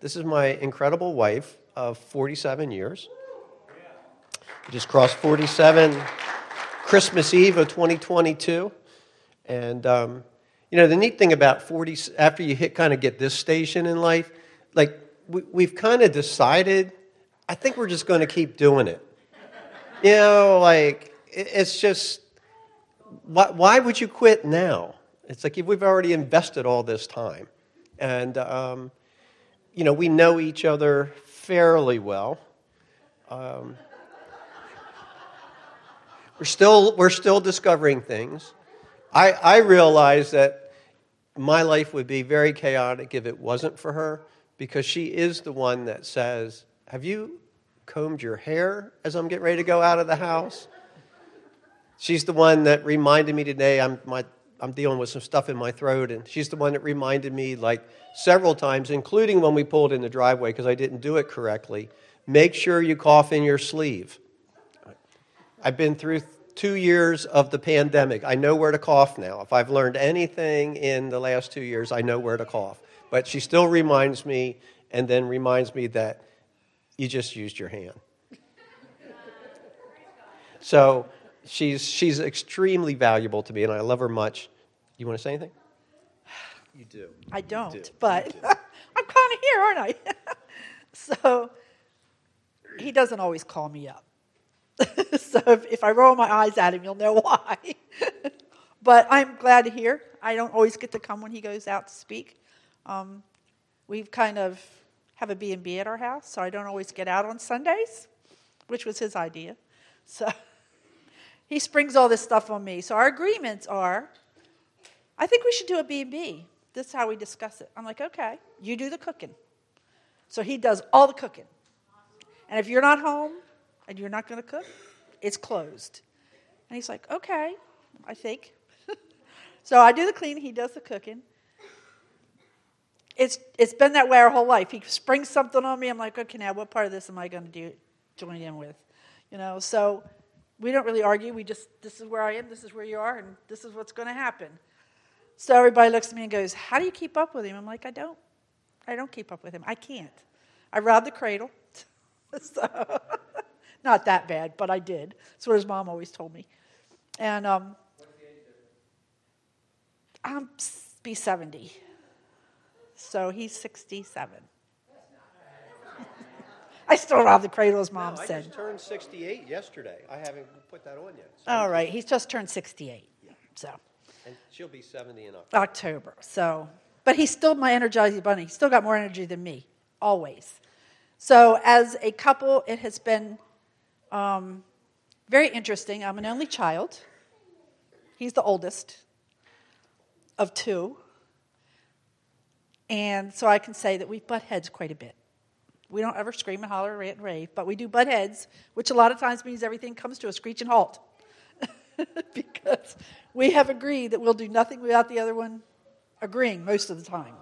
This is my incredible wife of 47 years. We just crossed 47 Christmas Eve of 2022. And, you know, the neat thing about 40, after you hit kind of get this station in life, like we've kind of decided, I think we're just going to keep doing it. You know, like, it's just, why would you quit now? It's like we've already invested all this time. And, you know, we know each other fairly well. We're still discovering things. I realize that my life would be very chaotic if it wasn't for her, because she is the one that says, "Have you combed your hair?" as I'm getting ready to go out of the house. She's the one that reminded me today. I'm dealing with some stuff in my throat, and she's the one that reminded me like several times, including when we pulled in the driveway because I didn't do it correctly. Make sure you cough in your sleeve. I've been through 2 years of the pandemic. I know where to cough now. If I've learned anything in the last 2 years, I know where to cough. But she still reminds me, and then reminds me that you just used your hand. So she's extremely valuable to me, and I love her much. You want to say anything? You do. I don't, but do. I'm kind of here, aren't I? So he doesn't always call me up. So if I roll my eyes at him, you'll know why. But I'm glad to hear. I don't always get to come when he goes out to speak. We've kind of have a B&B at our house, so I don't always get out on Sundays, which was his idea. So he springs all this stuff on me. So our agreements are, I think we should do a B&B. This is how we discuss it. I'm like, okay, you do the cooking. So he does all the cooking. And if you're not home, and you're not going to cook, it's closed. And he's like, okay, I think. So I do the cleaning, he does the cooking. It's been that way our whole life. He springs something on me, I'm like, okay, now what part of this am I going to join in with? You know, so we don't really argue, we just, this is where I am, this is where you are, and this is what's going to happen. So everybody looks at me and goes, how do you keep up with him? I'm like, I don't keep up with him, I can't. I robbed the cradle, so... Not that bad, but I did. That's what his mom always told me. And I'm be 70. So he's 67. I still robbed the cradle, as mom said. I just turned 68 yesterday. I haven't put that on yet. So. All right, he's just turned 68. Yeah. So. And she'll be 70 in October. So, but he's still my energizing bunny. He's still got more energy than me, always. So as a couple, it has been... very interesting. I'm an only child. He's the oldest of two. And so I can say that we butt heads quite a bit. We don't ever scream and holler, rant and rave, but we do butt heads, which a lot of times means everything comes to a screeching halt. Because we have agreed that we'll do nothing without the other one agreeing most of the time.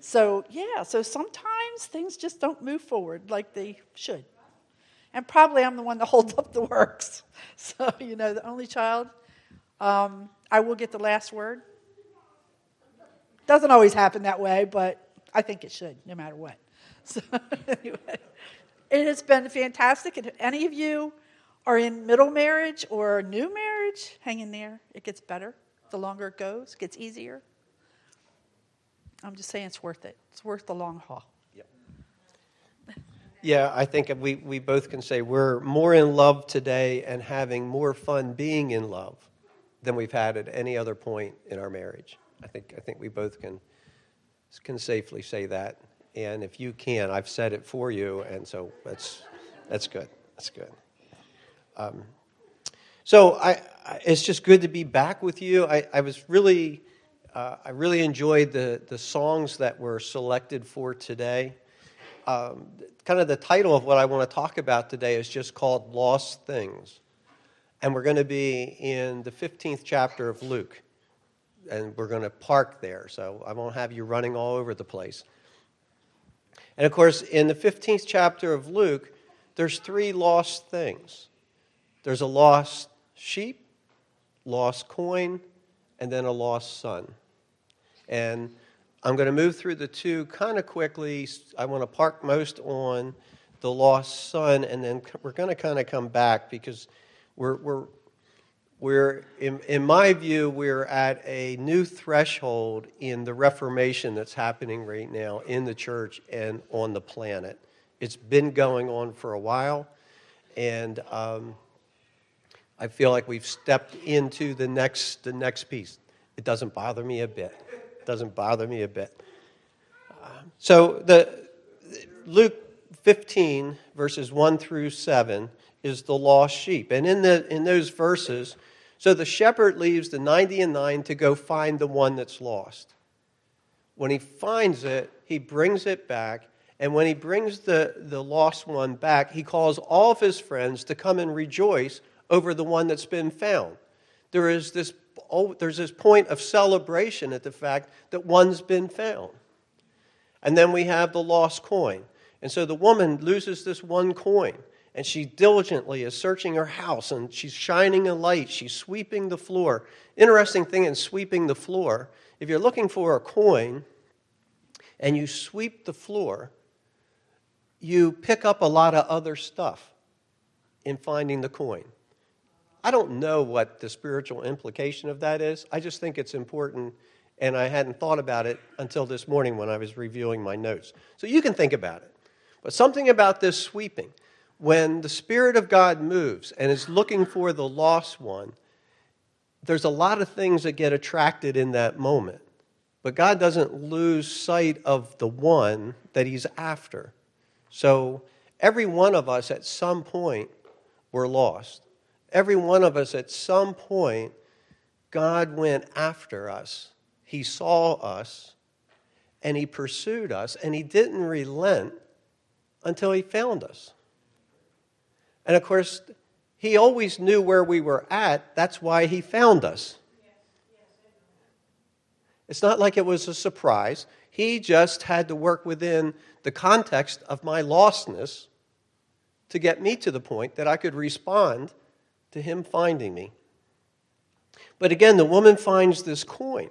So, yeah, so sometimes things just don't move forward like they should. And probably I'm the one that holds up the works. So, you know, the only child, I will get the last word. Doesn't always happen that way, but I think it should, no matter what. So, anyway, it has been fantastic. And if any of you are in middle marriage or new marriage, hang in there. It gets better. The longer it goes, it gets easier. I'm just saying it's worth it. It's worth the long haul. Yeah, I think we both can say we're more in love today and having more fun being in love than we've had at any other point in our marriage. I think we both can safely say that. And if you can, I've said it for you, and so that's good. That's good. So it's just good to be back with you. I really enjoyed the songs that were selected for today. Kind of the title of what I want to talk about today is just called Lost Things. And we're going to be in the 15th chapter of Luke. And we're going to park there, so I won't have you running all over the place. And of course, in the 15th chapter of Luke, there's three lost things. There's a lost sheep, lost coin, and then a lost son. And I'm going to move through the two kind of quickly. I want to park most on the lost son, and then we're going to kind of come back because we're in my view, we're at a new threshold in the Reformation that's happening right now in the church and on the planet. It's been going on for a while, and I feel like we've stepped into the next piece. It doesn't bother me a bit. So Luke 15 verses 1-7 is the lost sheep, and in those verses, so the shepherd leaves the 99 to go find the one that's lost. When he finds it, he brings it back, and when he brings the lost one back, he calls all of his friends to come and rejoice over the one that's been found. There's this point of celebration at the fact that one's been found. And then we have the lost coin. And so the woman loses this one coin, and she diligently is searching her house, and she's shining a light. She's sweeping the floor. Interesting thing in sweeping the floor, if you're looking for a coin and you sweep the floor, you pick up a lot of other stuff in finding the coin. I don't know what the spiritual implication of that is. I just think it's important, and I hadn't thought about it until this morning when I was reviewing my notes. So you can think about it. But something about this sweeping, when the Spirit of God moves and is looking for the lost one, there's a lot of things that get attracted in that moment. But God doesn't lose sight of the one that he's after. So every one of us at some point were lost. Every one of us at some point, God went after us. He saw us, and he pursued us, and he didn't relent until he found us. And of course, he always knew where we were at. That's why he found us. It's not like it was a surprise. He just had to work within the context of my lostness to get me to the point that I could respond to him finding me. But again, the woman finds this coin,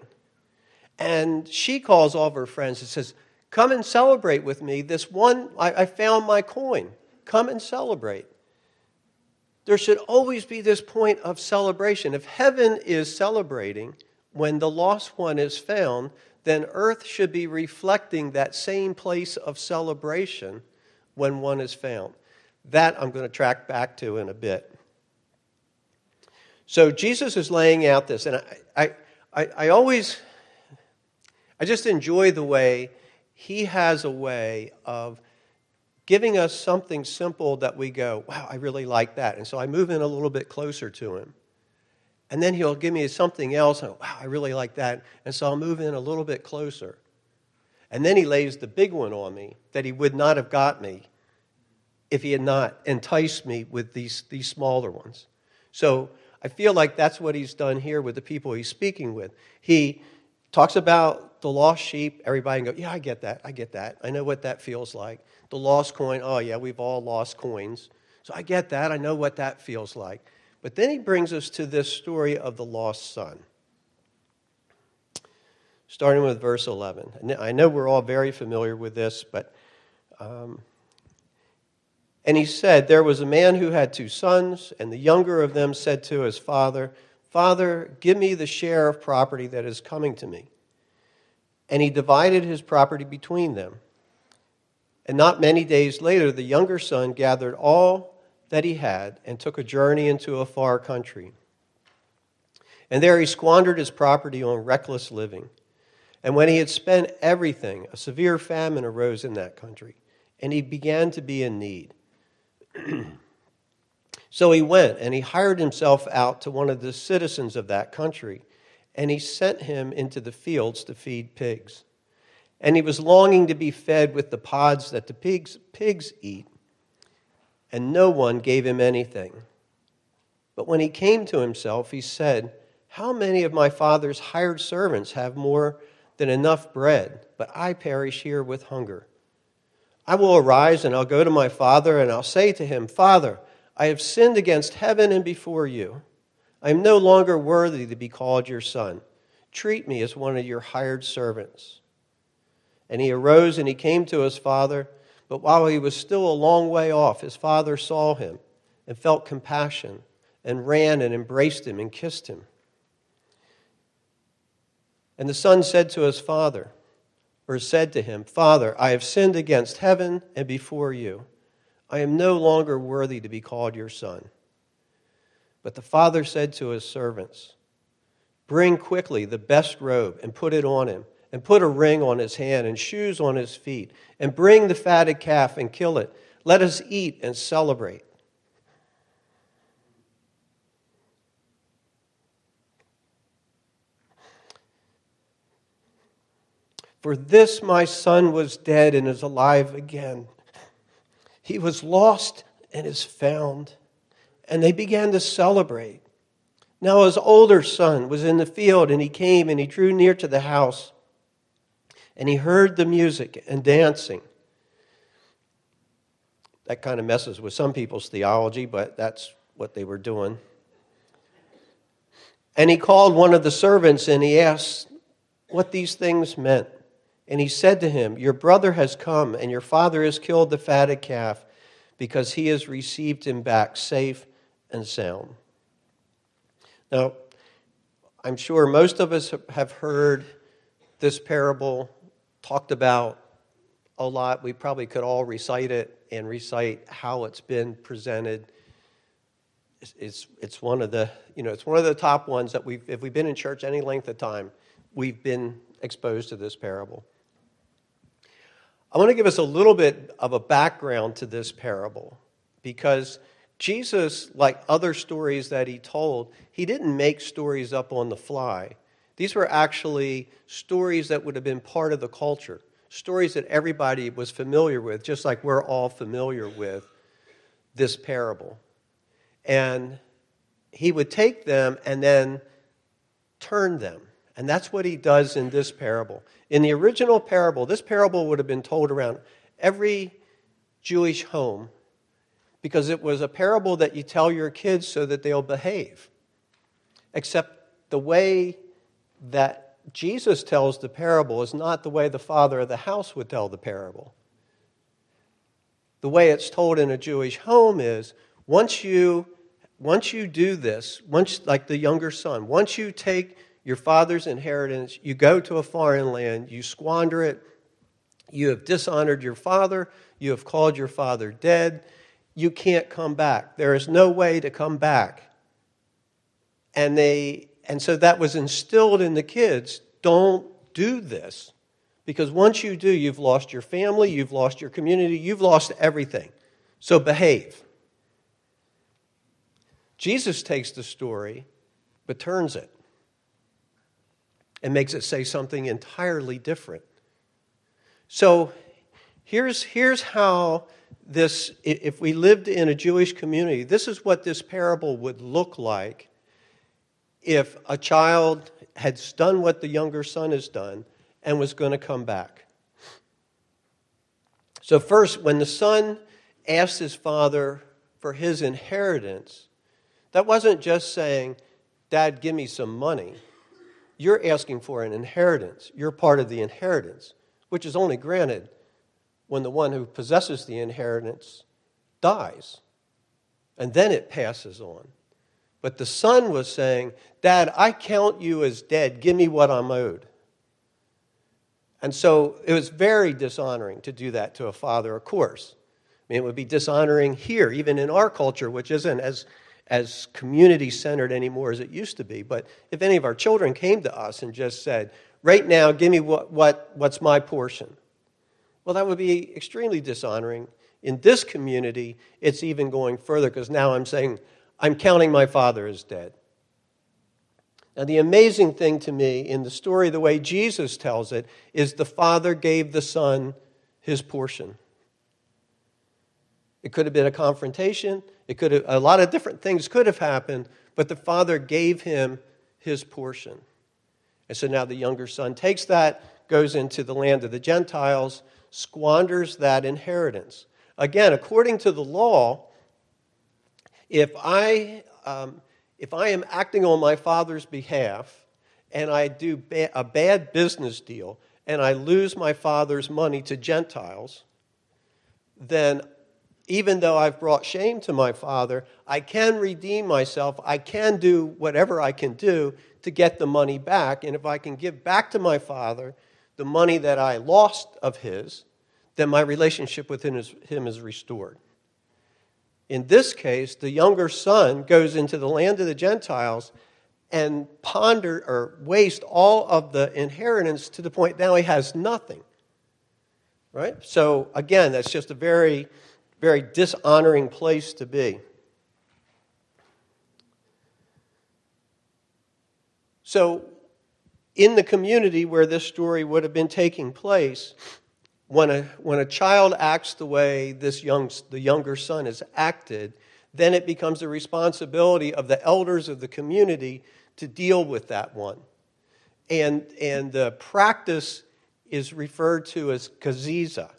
and she calls all of her friends and says, come and celebrate with me. This one, I found my coin. Come and celebrate. There should always be this point of celebration. If heaven is celebrating when the lost one is found, then earth should be reflecting that same place of celebration when one is found. That I'm going to track back to in a bit. So Jesus is laying out this, and I just enjoy the way he has a way of giving us something simple that we go, wow, I really like that. And so I move in a little bit closer to him. And then he'll give me something else, and wow, I really like that. And so I'll move in a little bit closer. And then he lays the big one on me that he would not have got me if he had not enticed me with these smaller ones. So I feel like that's what he's done here with the people he's speaking with. He talks about the lost sheep. Everybody can go, yeah, I get that. I get that. I know what that feels like. The lost coin. Oh, yeah, we've all lost coins. So I get that. I know what that feels like. But then he brings us to this story of the lost son, starting with verse 11. And I know we're all very familiar with this, but... And he said, there was a man who had two sons, and the younger of them said to his father, Father, give me the share of property that is coming to me. And he divided his property between them. And not many days later, the younger son gathered all that he had and took a journey into a far country. And there he squandered his property on reckless living. And when he had spent everything, a severe famine arose in that country, and he began to be in need. So he went and he hired himself out to one of the citizens of that country, and he sent him into the fields to feed pigs. And he was longing to be fed with the pods that the pigs eat, and no one gave him anything. But when he came to himself, he said, how many of my father's hired servants have more than enough bread, but I perish here with hunger? I will arise and I'll go to my father and I'll say to him, Father, I have sinned against heaven and before you. I am no longer worthy to be called your son. Treat me as one of your hired servants. And he arose and he came to his father. But while he was still a long way off, his father saw him and felt compassion and ran and embraced him and kissed him. And the son said to his father, Father, I have sinned against heaven and before you. I am no longer worthy to be called your son. But the father said to his servants, Bring quickly the best robe and put it on him, and put a ring on his hand and shoes on his feet, and bring the fatted calf and kill it. Let us eat and celebrate. For this my son was dead and is alive again. He was lost and is found. And they began to celebrate. Now his older son was in the field, and he came and he drew near to the house. And he heard the music and dancing. That kind of messes with some people's theology, but that's what they were doing. And he called one of the servants and he asked what these things meant. And he said to him, Your brother has come, and your father has killed the fatted calf, because he has received him back safe and sound. Now, I'm sure most of us have heard this parable talked about a lot. We probably could all recite it and recite how it's been presented. It's one of the, it's one of the top ones that if we've been in church any length of time, we've been exposed to this parable. I want to give us a little bit of a background to this parable, because Jesus, like other stories that he told, he didn't make stories up on the fly. These were actually stories that would have been part of the culture, stories that everybody was familiar with, just like we're all familiar with this parable. And he would take them and then turn them. And that's what he does in this parable. In the original parable, this parable would have been told around every Jewish home, because it was a parable that you tell your kids so that they'll behave. Except the way that Jesus tells the parable is not the way the father of the house would tell the parable. The way it's told in a Jewish home is, once you do this, like the younger son, once you take your father's inheritance, you go to a foreign land, you squander it, you have dishonored your father, you have called your father dead, you can't come back. There is no way to come back. And so that was instilled in the kids. Don't do this, because once you do, you've lost your family, you've lost your community, you've lost everything. So behave. Jesus takes the story, but turns it. And makes it say something entirely different. So here's how this, if we lived in a Jewish community, this is what this parable would look like if a child had done what the younger son has done and was going to come back. So first, when the son asked his father for his inheritance, that wasn't just saying, Dad, give me some money. You're asking for an inheritance. You're part of the inheritance, which is only granted when the one who possesses the inheritance dies. And then it passes on. But the son was saying, Dad, I count you as dead. Give me what I'm owed. And so it was very dishonoring to do that to a father, of course. I mean, it would be dishonoring here, even in our culture, which isn't as community-centered anymore as it used to be. But if any of our children came to us and just said, right now, give me what's my portion, well, that would be extremely dishonoring. In this community, it's even going further, because now I'm saying, I'm counting my father as dead. Now, the amazing thing to me in the story, the way Jesus tells it, is the father gave the son his portion. It could have been a confrontation. It could have, a lot of different things could have happened, but the father gave him his portion. And so now the younger son takes that, goes into the land of the Gentiles, squanders that inheritance. Again, according to the law, if I am acting on my father's behalf and I do a bad business deal and I lose my father's money to Gentiles, then even though I've brought shame to my father, I can redeem myself. I can do whatever I can do to get the money back. And if I can give back to my father the money that I lost of his, then my relationship with him is restored. In this case, the younger son goes into the land of the Gentiles and ponder or waste all of the inheritance to the point now he has nothing. Right? So again, that's just a very, very dishonoring place to be. So in the community where this story would have been taking place, when a child acts the way the younger son has acted, then it becomes the responsibility of the elders of the community to deal with that one. And the practice is referred to as Kaziza.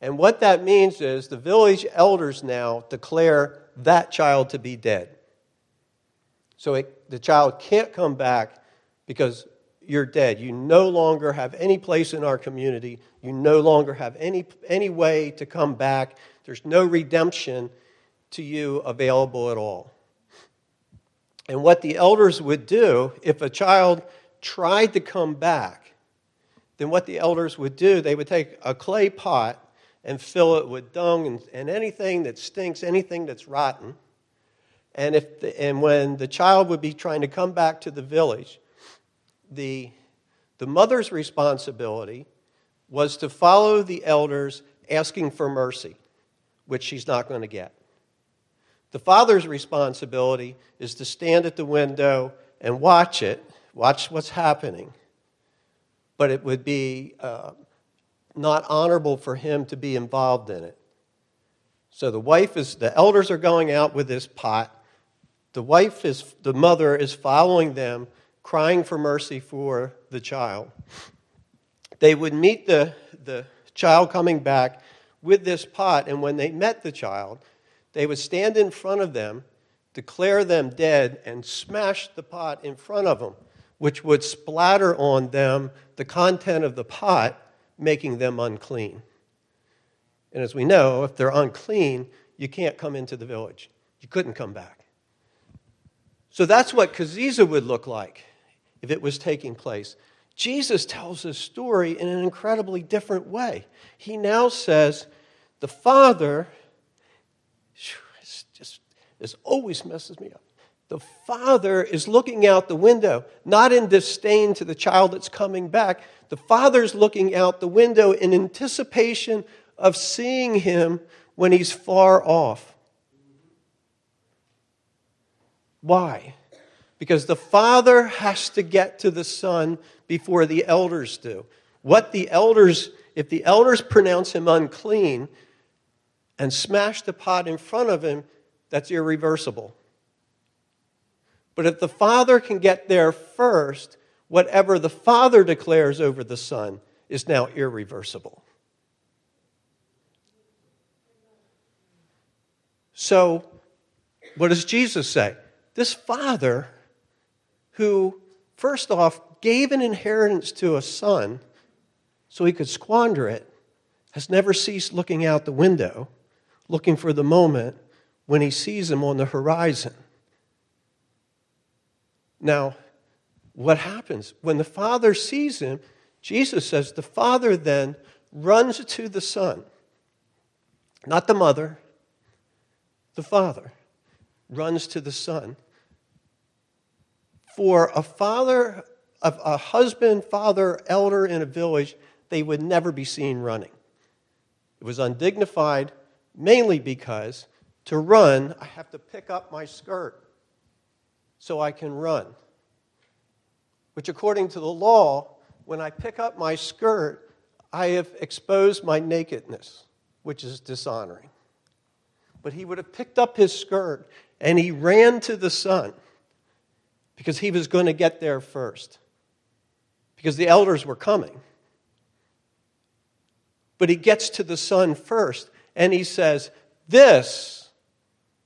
And what that means is the village elders now declare that child to be dead. So the child can't come back because you're dead. You no longer have any place in our community. You no longer have any way to come back. There's no redemption to you available at all. And what the elders would do, if a child tried to come back, then what the elders would do, they would take a clay pot and fill it with dung and anything that stinks, anything that's rotten. And when the child would be trying to come back to the village, the mother's responsibility was to follow the elders asking for mercy, which she's not going to get. The father's responsibility is to stand at the window and watch what's happening. But it would be not honorable for him to be involved in it. So the elders are going out with this pot. The mother is following them, crying for mercy for the child. They would meet the child coming back with this pot, and when they met the child, they would stand in front of them, declare them dead, and smash the pot in front of them, which would splatter on them the content of the pot, making them unclean. And as we know, if they're unclean, you can't come into the village. You couldn't come back. So that's what Kaziza would look like if it was taking place. Jesus tells this story in an incredibly different way. He now says, the father... This always messes me up. The father is looking out the window, not in disdain to the child that's coming back. The father's looking out the window in anticipation of seeing him when he's far off. Why? Because the father has to get to the son before the elders do. If the elders pronounce him unclean and smash the pot in front of him, that's irreversible. But if the father can get there first, whatever the father declares over the son is now irreversible. So, what does Jesus say? This father, who, first off, gave an inheritance to a son so he could squander it, has never ceased looking out the window, looking for the moment when he sees him on the horizon. Now, what happens? When the father sees him, Jesus says the father then runs to the son. Not the mother. The father runs to the son. For a husband, father, elder in a village, they would never be seen running. It was undignified, mainly because to run, I have to pick up my skirt so I can run. Which, according to the law, when I pick up my skirt, I have exposed my nakedness, which is dishonoring. But he would have picked up his skirt and he ran to the son because he was going to get there first, because the elders were coming. But he gets to the son first and he says, "This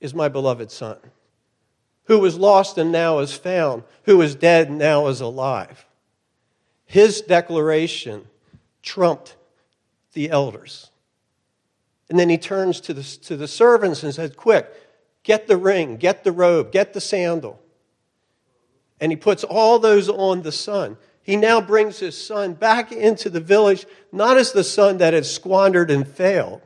is my beloved son, who was lost and now is found, who was dead and now is alive." His declaration trumped the elders. And then he turns to the servants and says, quick, get the ring, get the robe, get the sandal. And he puts all those on the son. He now brings his son back into the village, not as the son that had squandered and failed,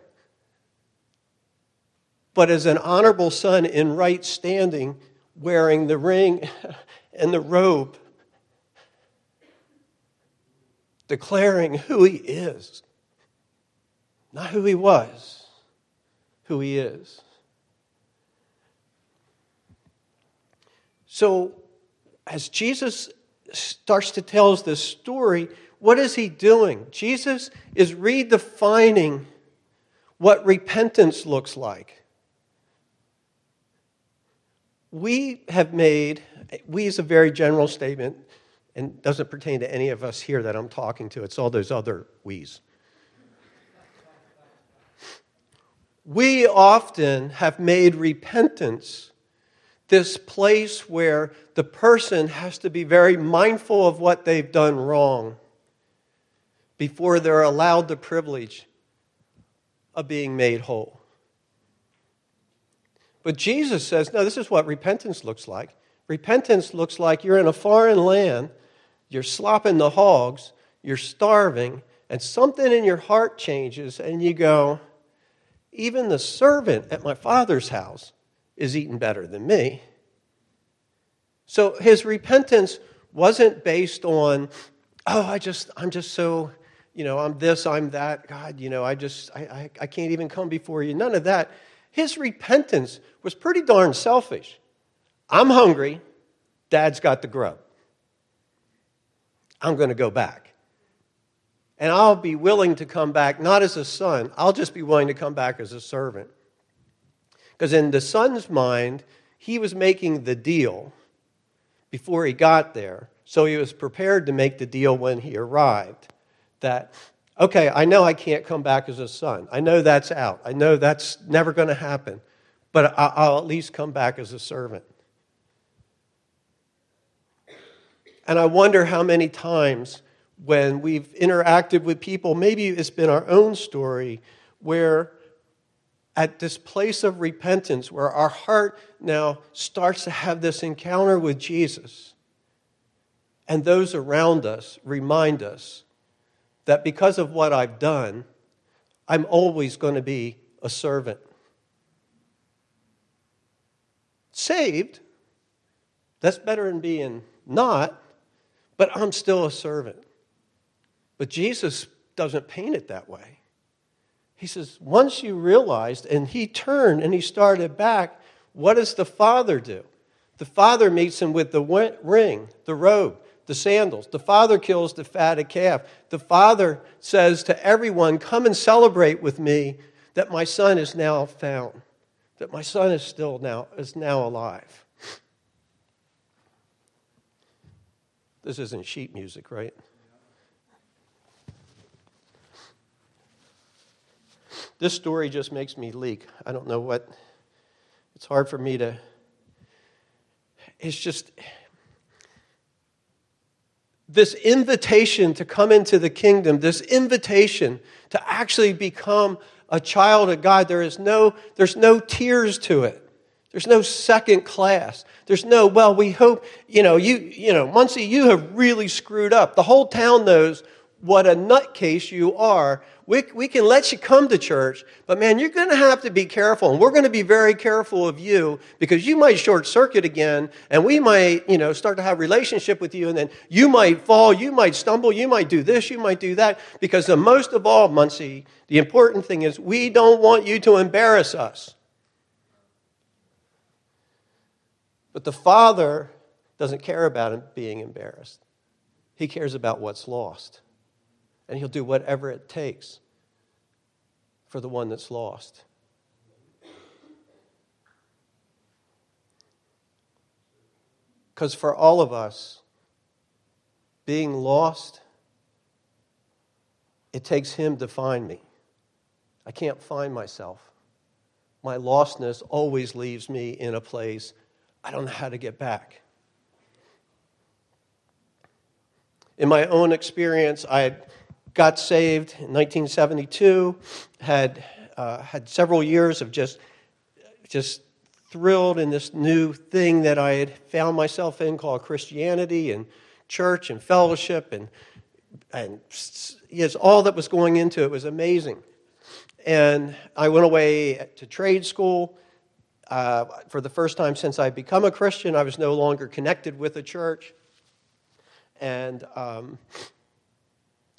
but as an honorable son in right standing, wearing the ring and the robe, declaring who he is. Not who he was, who he is. So, as Jesus starts to tell us this story, what is he doing? Jesus is redefining what repentance looks like. We is a very general statement and doesn't pertain to any of us here that I'm talking to. It's all those other we's. We often have made repentance this place where the person has to be very mindful of what they've done wrong before they're allowed the privilege of being made whole. But Jesus says, no, this is what repentance looks like. Repentance looks like you're in a foreign land, you're slopping the hogs, you're starving, and something in your heart changes, and you go, even the servant at my father's house is eating better than me. So his repentance wasn't based on, I'm this, I'm that. God, I can't even come before you. None of that. His repentance was pretty darn selfish. I'm hungry. Dad's got the grub. I'm going to go back. And I'll be willing to come back, not as a son. I'll just be willing to come back as a servant. Because in the son's mind, he was making the deal before he got there. So he was prepared to make the deal when he arrived. That, okay, I know I can't come back as a son. I know that's out. I know that's never going to happen. But I'll at least come back as a servant. And I wonder how many times when we've interacted with people, maybe it's been our own story, where at this place of repentance, where our heart now starts to have this encounter with Jesus, and those around us remind us that because of what I've done, I'm always going to be a servant. Saved, that's better than being not, but I'm still a servant. But Jesus doesn't paint it that way. He says, once you realized, and he turned and he started back, what does the father do? The father meets him with the ring, the robe, the sandals. The father kills the fatted calf. The father says to everyone, come and celebrate with me that my son is now found, that my son is now alive. This isn't sheet music, right? This story just makes me leak. I don't know what, it's hard for me to, it's just, this invitation to come into the kingdom, this invitation to actually become a child of God, there's no tiers to it. There's no second class. There's no, well, we hope, Muncie, you have really screwed up. The whole town knows what a nutcase you are. We can let you come to church, but man, you're going to have to be careful, and we're going to be very careful of you because you might short circuit again, and we might, start to have a relationship with you, and then you might fall, you might stumble, you might do this, you might do that, because the most of all, Muncie, the important thing is we don't want you to embarrass us. But the father doesn't care about him being embarrassed. He cares about what's lost. And he'll do whatever it takes for the one that's lost. Because for all of us, being lost, it takes him to find me. I can't find myself. My lostness always leaves me in a place I don't know how to get back. In my own experience, I got saved in 1972, had several years of just thrilled in this new thing that I had found myself in called Christianity and church and fellowship, and yes, all that was going into it was amazing. And I went away to trade school. For the first time since I'd become a Christian, I was no longer connected with a church. And I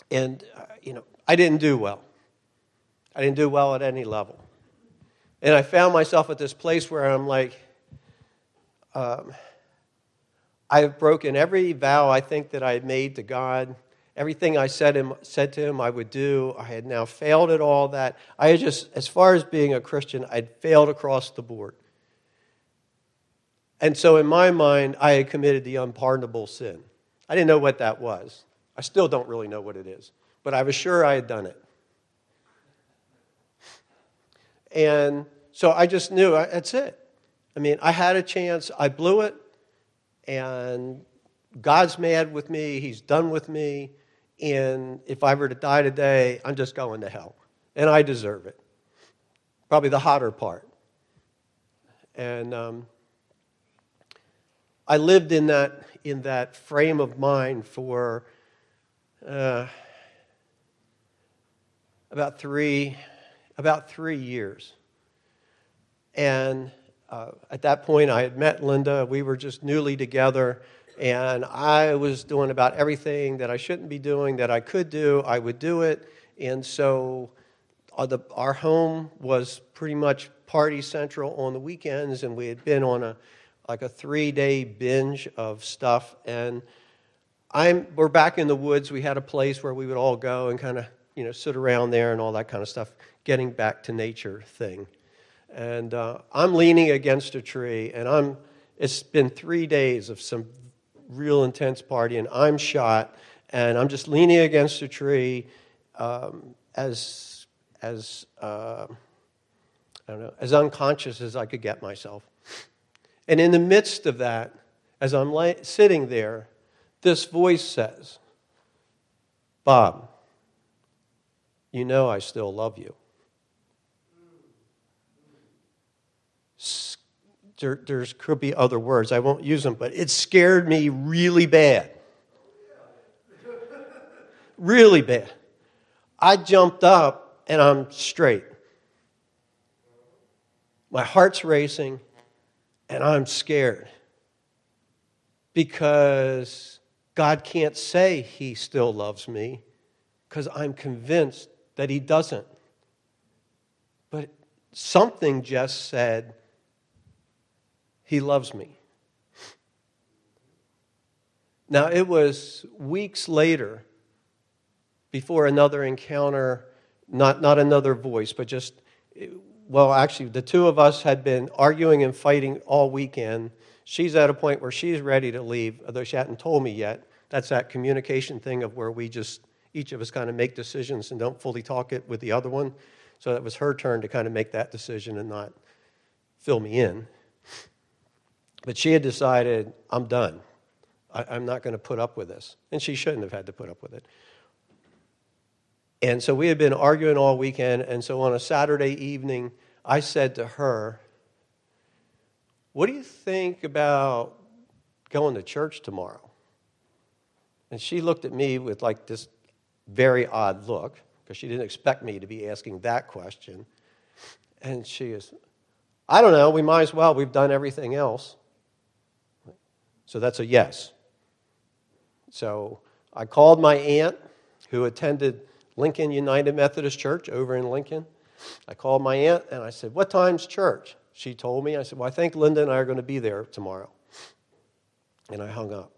didn't do well. I didn't do well at any level. And I found myself at this place where I'm like, I've broken every vow I think that I had made to God. Everything I said to him I would do, I had now failed at all that. I had just, as far as being a Christian, I'd failed across the board. And so in my mind, I had committed the unpardonable sin. I didn't know what that was. I still don't really know what it is, but I was sure I had done it. And so I just knew, that's it. I mean, I had a chance, I blew it, and God's mad with me, he's done with me, and if I were to die today, I'm just going to hell, and I deserve it. Probably the hotter part. And I lived in that frame of mind for about three years. And at that point, I had met Linda. We were just newly together. And I was doing about everything that I shouldn't be doing that I could do. I would do it. And so our home was pretty much party central on the weekends. And we had been on a 3-day binge of stuff. And we're back in the woods. We had a place where we would all go and kind of, sit around there and all that kind of stuff, getting back to nature thing. And I'm leaning against a tree. And it's been 3 days of some real intense party, and I'm shot, and I'm just leaning against a tree as unconscious as I could get myself. And in the midst of that, as I'm sitting there, this voice says, "Bob, you know I still love you." There could be other words. I won't use them, but it scared me really bad. Really bad. I jumped up, and I'm straight. My heart's racing, and I'm scared. Because God can't say he still loves me, because I'm convinced that he doesn't. But something just said, he loves me. Now, it was weeks later before another encounter, not another voice, but actually, the two of us had been arguing and fighting all weekend. She's at a point where she's ready to leave, although she hadn't told me yet. That's that communication thing of where we just, each of us kind of make decisions and don't fully talk it with the other one. So it was her turn to kind of make that decision and not fill me in. But she had decided, I'm done. I'm not going to put up with this. And she shouldn't have had to put up with it. And so we had been arguing all weekend. And so on a Saturday evening, I said to her, "What do you think about going to church tomorrow?" And she looked at me with like this very odd look, because she didn't expect me to be asking that question. And she is, "I don't know, we might as well. We've done everything else." So that's a yes. So I called my aunt, who attended Lincoln United Methodist Church over in Lincoln. I called my aunt, and I said, "What time's church?" She told me. I said, "Well, I think Linda and I are going to be there tomorrow." And I hung up.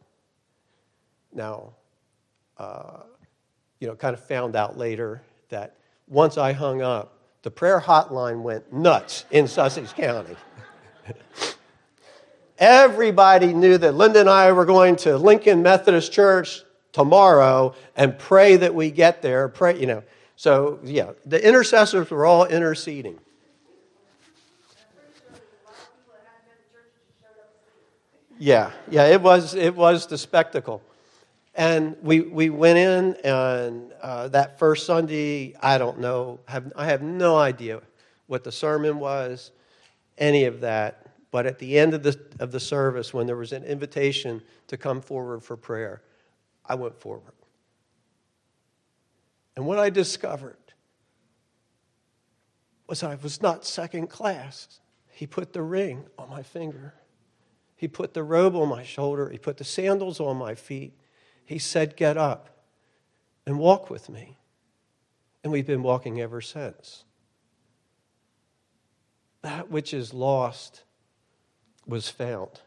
Now, kind of found out later that once I hung up, the prayer hotline went nuts in Sussex County. Everybody knew that Linda and I were going to Lincoln Methodist Church tomorrow and pray that we get there. Pray. So, yeah, the intercessors were all interceding. Yeah, it was the spectacle. And we went in, and that first Sunday, I have no idea what the sermon was, any of that. But at the end of the service, when there was an invitation to come forward for prayer, I went forward. And what I discovered was I was not second class. He put the ring on my finger. He put the robe on my shoulder. He put the sandals on my feet. He said, get up and walk with me. And we've been walking ever since. That which is lost was found.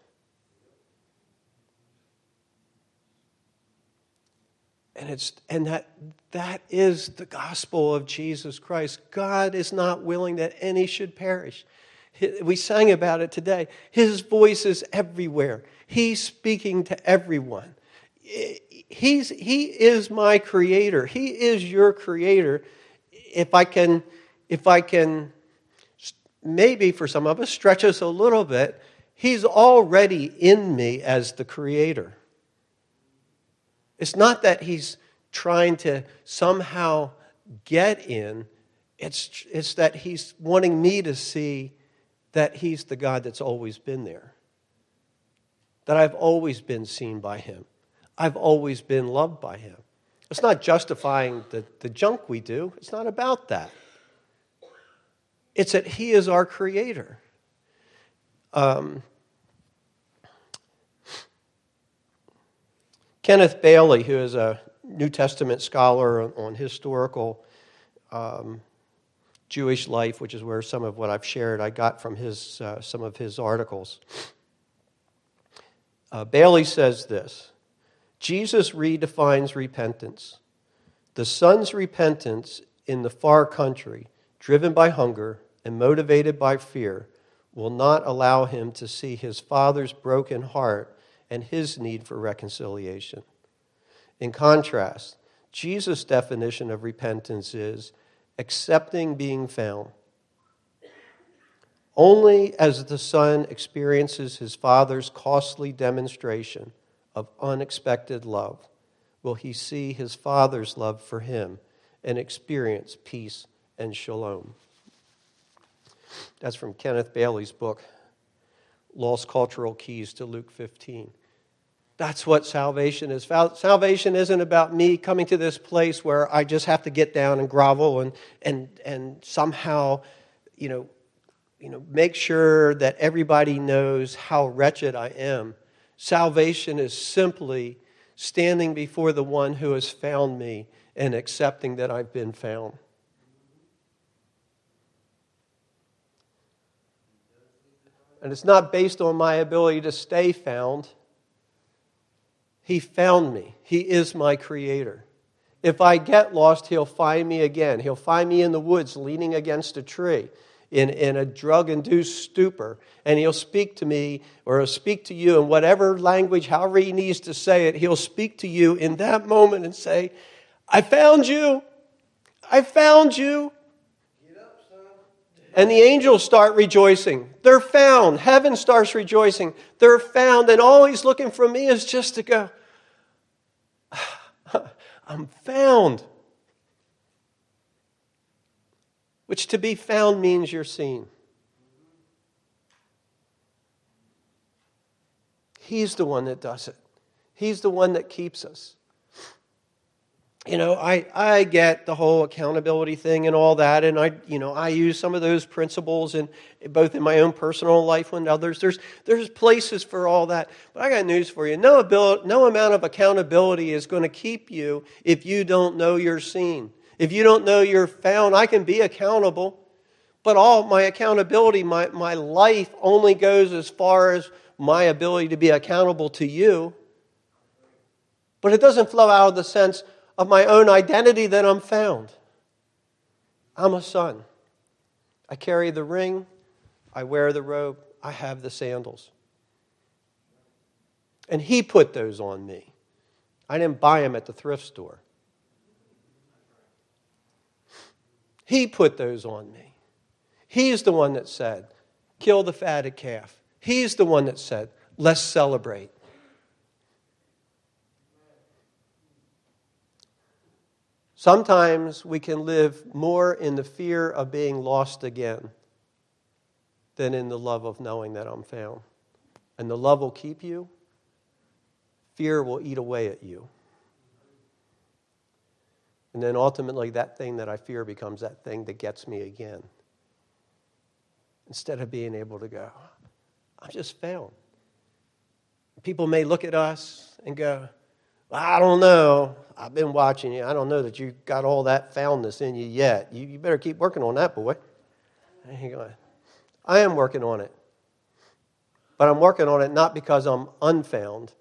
And that is the gospel of Jesus Christ. God is not willing that any should perish. We sang about it today. His voice is everywhere. He's speaking to everyone. He is my creator. He is your creator. If I can, maybe for some of us, stretch us a little bit, He's already in me as the creator. It's not that He's trying to somehow get in. It's that He's wanting me to see that He's the God that's always been there. That I've always been seen by Him. I've always been loved by Him. It's not justifying the junk we do. It's not about that. It's that He is our creator. Kenneth Bailey, who is a New Testament scholar on historical Jewish life, which is where some of what I've shared I got from some of his articles. Bailey says this: Jesus redefines repentance. The son's repentance in the far country, driven by hunger and motivated by fear, will not allow him to see his father's broken heart and his need for reconciliation. In contrast, Jesus' definition of repentance is accepting being found. Only as the son experiences his father's costly demonstration of unexpected love will he see his father's love for him and experience peace and shalom. That's from Kenneth Bailey's book, Lost Cultural Keys to Luke 15. That's what salvation is. Salvation isn't about me coming to this place where I just have to get down and grovel and somehow, make sure that everybody knows how wretched I am. Salvation is simply standing before the one who has found me and accepting that I've been found. And it's not based on my ability to stay found. He found me. He is my creator. If I get lost, He'll find me again. He'll find me in the woods leaning against a tree in a drug-induced stupor. And He'll speak to me, or He'll speak to you in whatever language, however He needs to say it. He'll speak to you in that moment and say, I found you. I found you. And the angels start rejoicing. They're found. Heaven starts rejoicing. They're found. And all He's looking for me is just to go, I'm found. Which to be found means you're seen. He's the one that does it. He's the one that keeps us. I get the whole accountability thing and all that, and I use some of those principles in both in my own personal life and others. There's places for all that, but I got news for you. No amount of accountability is going to keep you if you don't know you're seen. If you don't know you're found. I can be accountable, but all my accountability, my life only goes as far as my ability to be accountable to you. But it doesn't flow out of the sense of my own identity that I'm found. I'm a son. I carry the ring. I wear the robe. I have the sandals. And He put those on me. I didn't buy them at the thrift store. He put those on me. He's the one that said, kill the fatted calf. He's the one that said, let's celebrate. Sometimes we can live more in the fear of being lost again than in the love of knowing that I'm found. And the love will keep you. Fear will eat away at you. And then ultimately that thing that I fear becomes that thing that gets me again. Instead of being able to go, I'm just found. People may look at us and go, I don't know. I've been watching you. I don't know that you got all that foundness in you yet. You better keep working on that, boy. And you're going, I am working on it. But I'm working on it not because I'm unfound.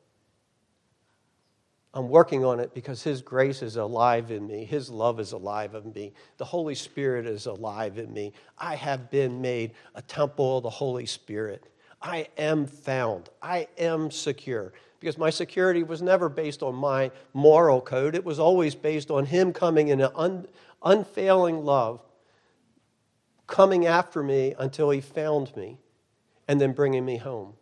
I'm working on it because His grace is alive in me. His love is alive in me. The Holy Spirit is alive in me. I have been made a temple of the Holy Spirit. I am found. I am secure. Because my security was never based on my moral code. It was always based on Him coming in an unfailing love, coming after me until He found me, and then bringing me home.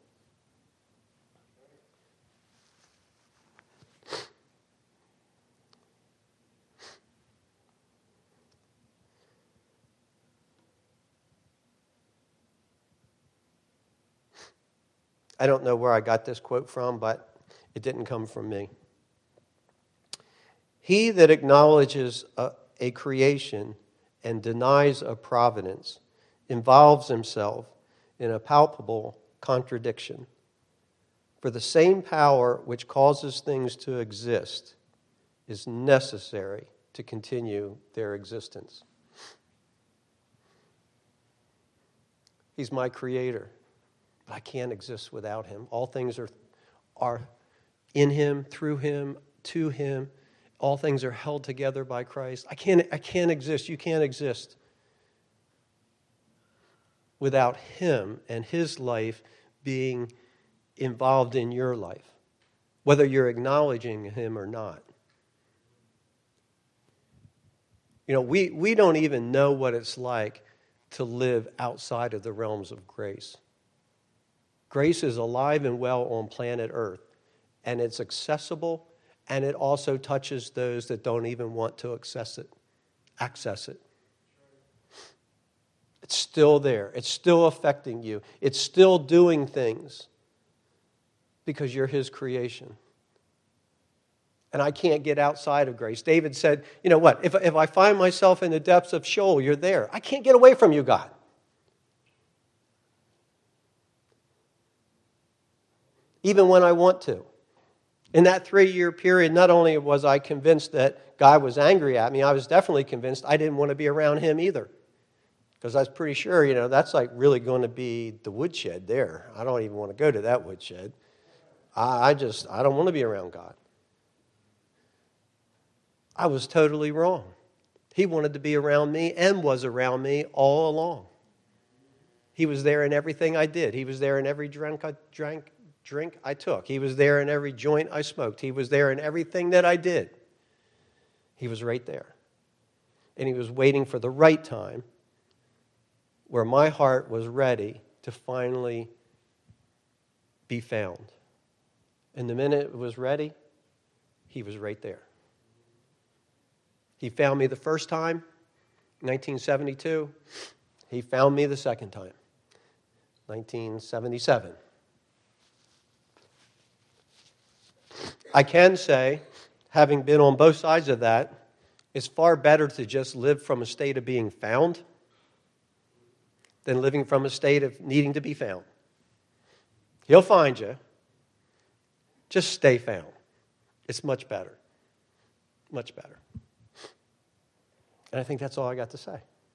I don't know where I got this quote from, but it didn't come from me. He that acknowledges a creation and denies a providence involves himself in a palpable contradiction. For the same power which causes things to exist is necessary to continue their existence. He's my creator. I can't exist without Him. All things are in Him, through Him, to Him. All things are held together by Christ. I can't exist. You can't exist without Him and His life being involved in your life, whether you're acknowledging Him or not. You know, we don't even know what it's like to live outside of the realms of grace. Grace is alive and well on planet Earth, and it's accessible, and it also touches those that don't even want to access it. It's still there. It's still affecting you. It's still doing things because you're His creation. And I can't get outside of grace. David said, you know what, if I find myself in the depths of Sheol, you're there. I can't get away from you, God. Even when I want to. In that 3-year period, not only was I convinced that God was angry at me, I was definitely convinced I didn't want to be around Him either. Because I was pretty sure, you know, that's like really going to be the woodshed there. I don't even want to go to that woodshed. I don't want to be around God. I was totally wrong. He wanted to be around me and was around me all along. He was there in everything I did. He was there in every drink I drank. Drink I took. He was there in every joint I smoked. He was there in everything that I did. He was right there. And He was waiting for the right time where my heart was ready to finally be found. And the minute it was ready, He was right there. He found me the first time, 1972. He found me the second time, 1977. I can say, having been on both sides of that, it's far better to just live from a state of being found than living from a state of needing to be found. He'll find you. Just stay found. It's much better. Much better. And I think that's all I got to say.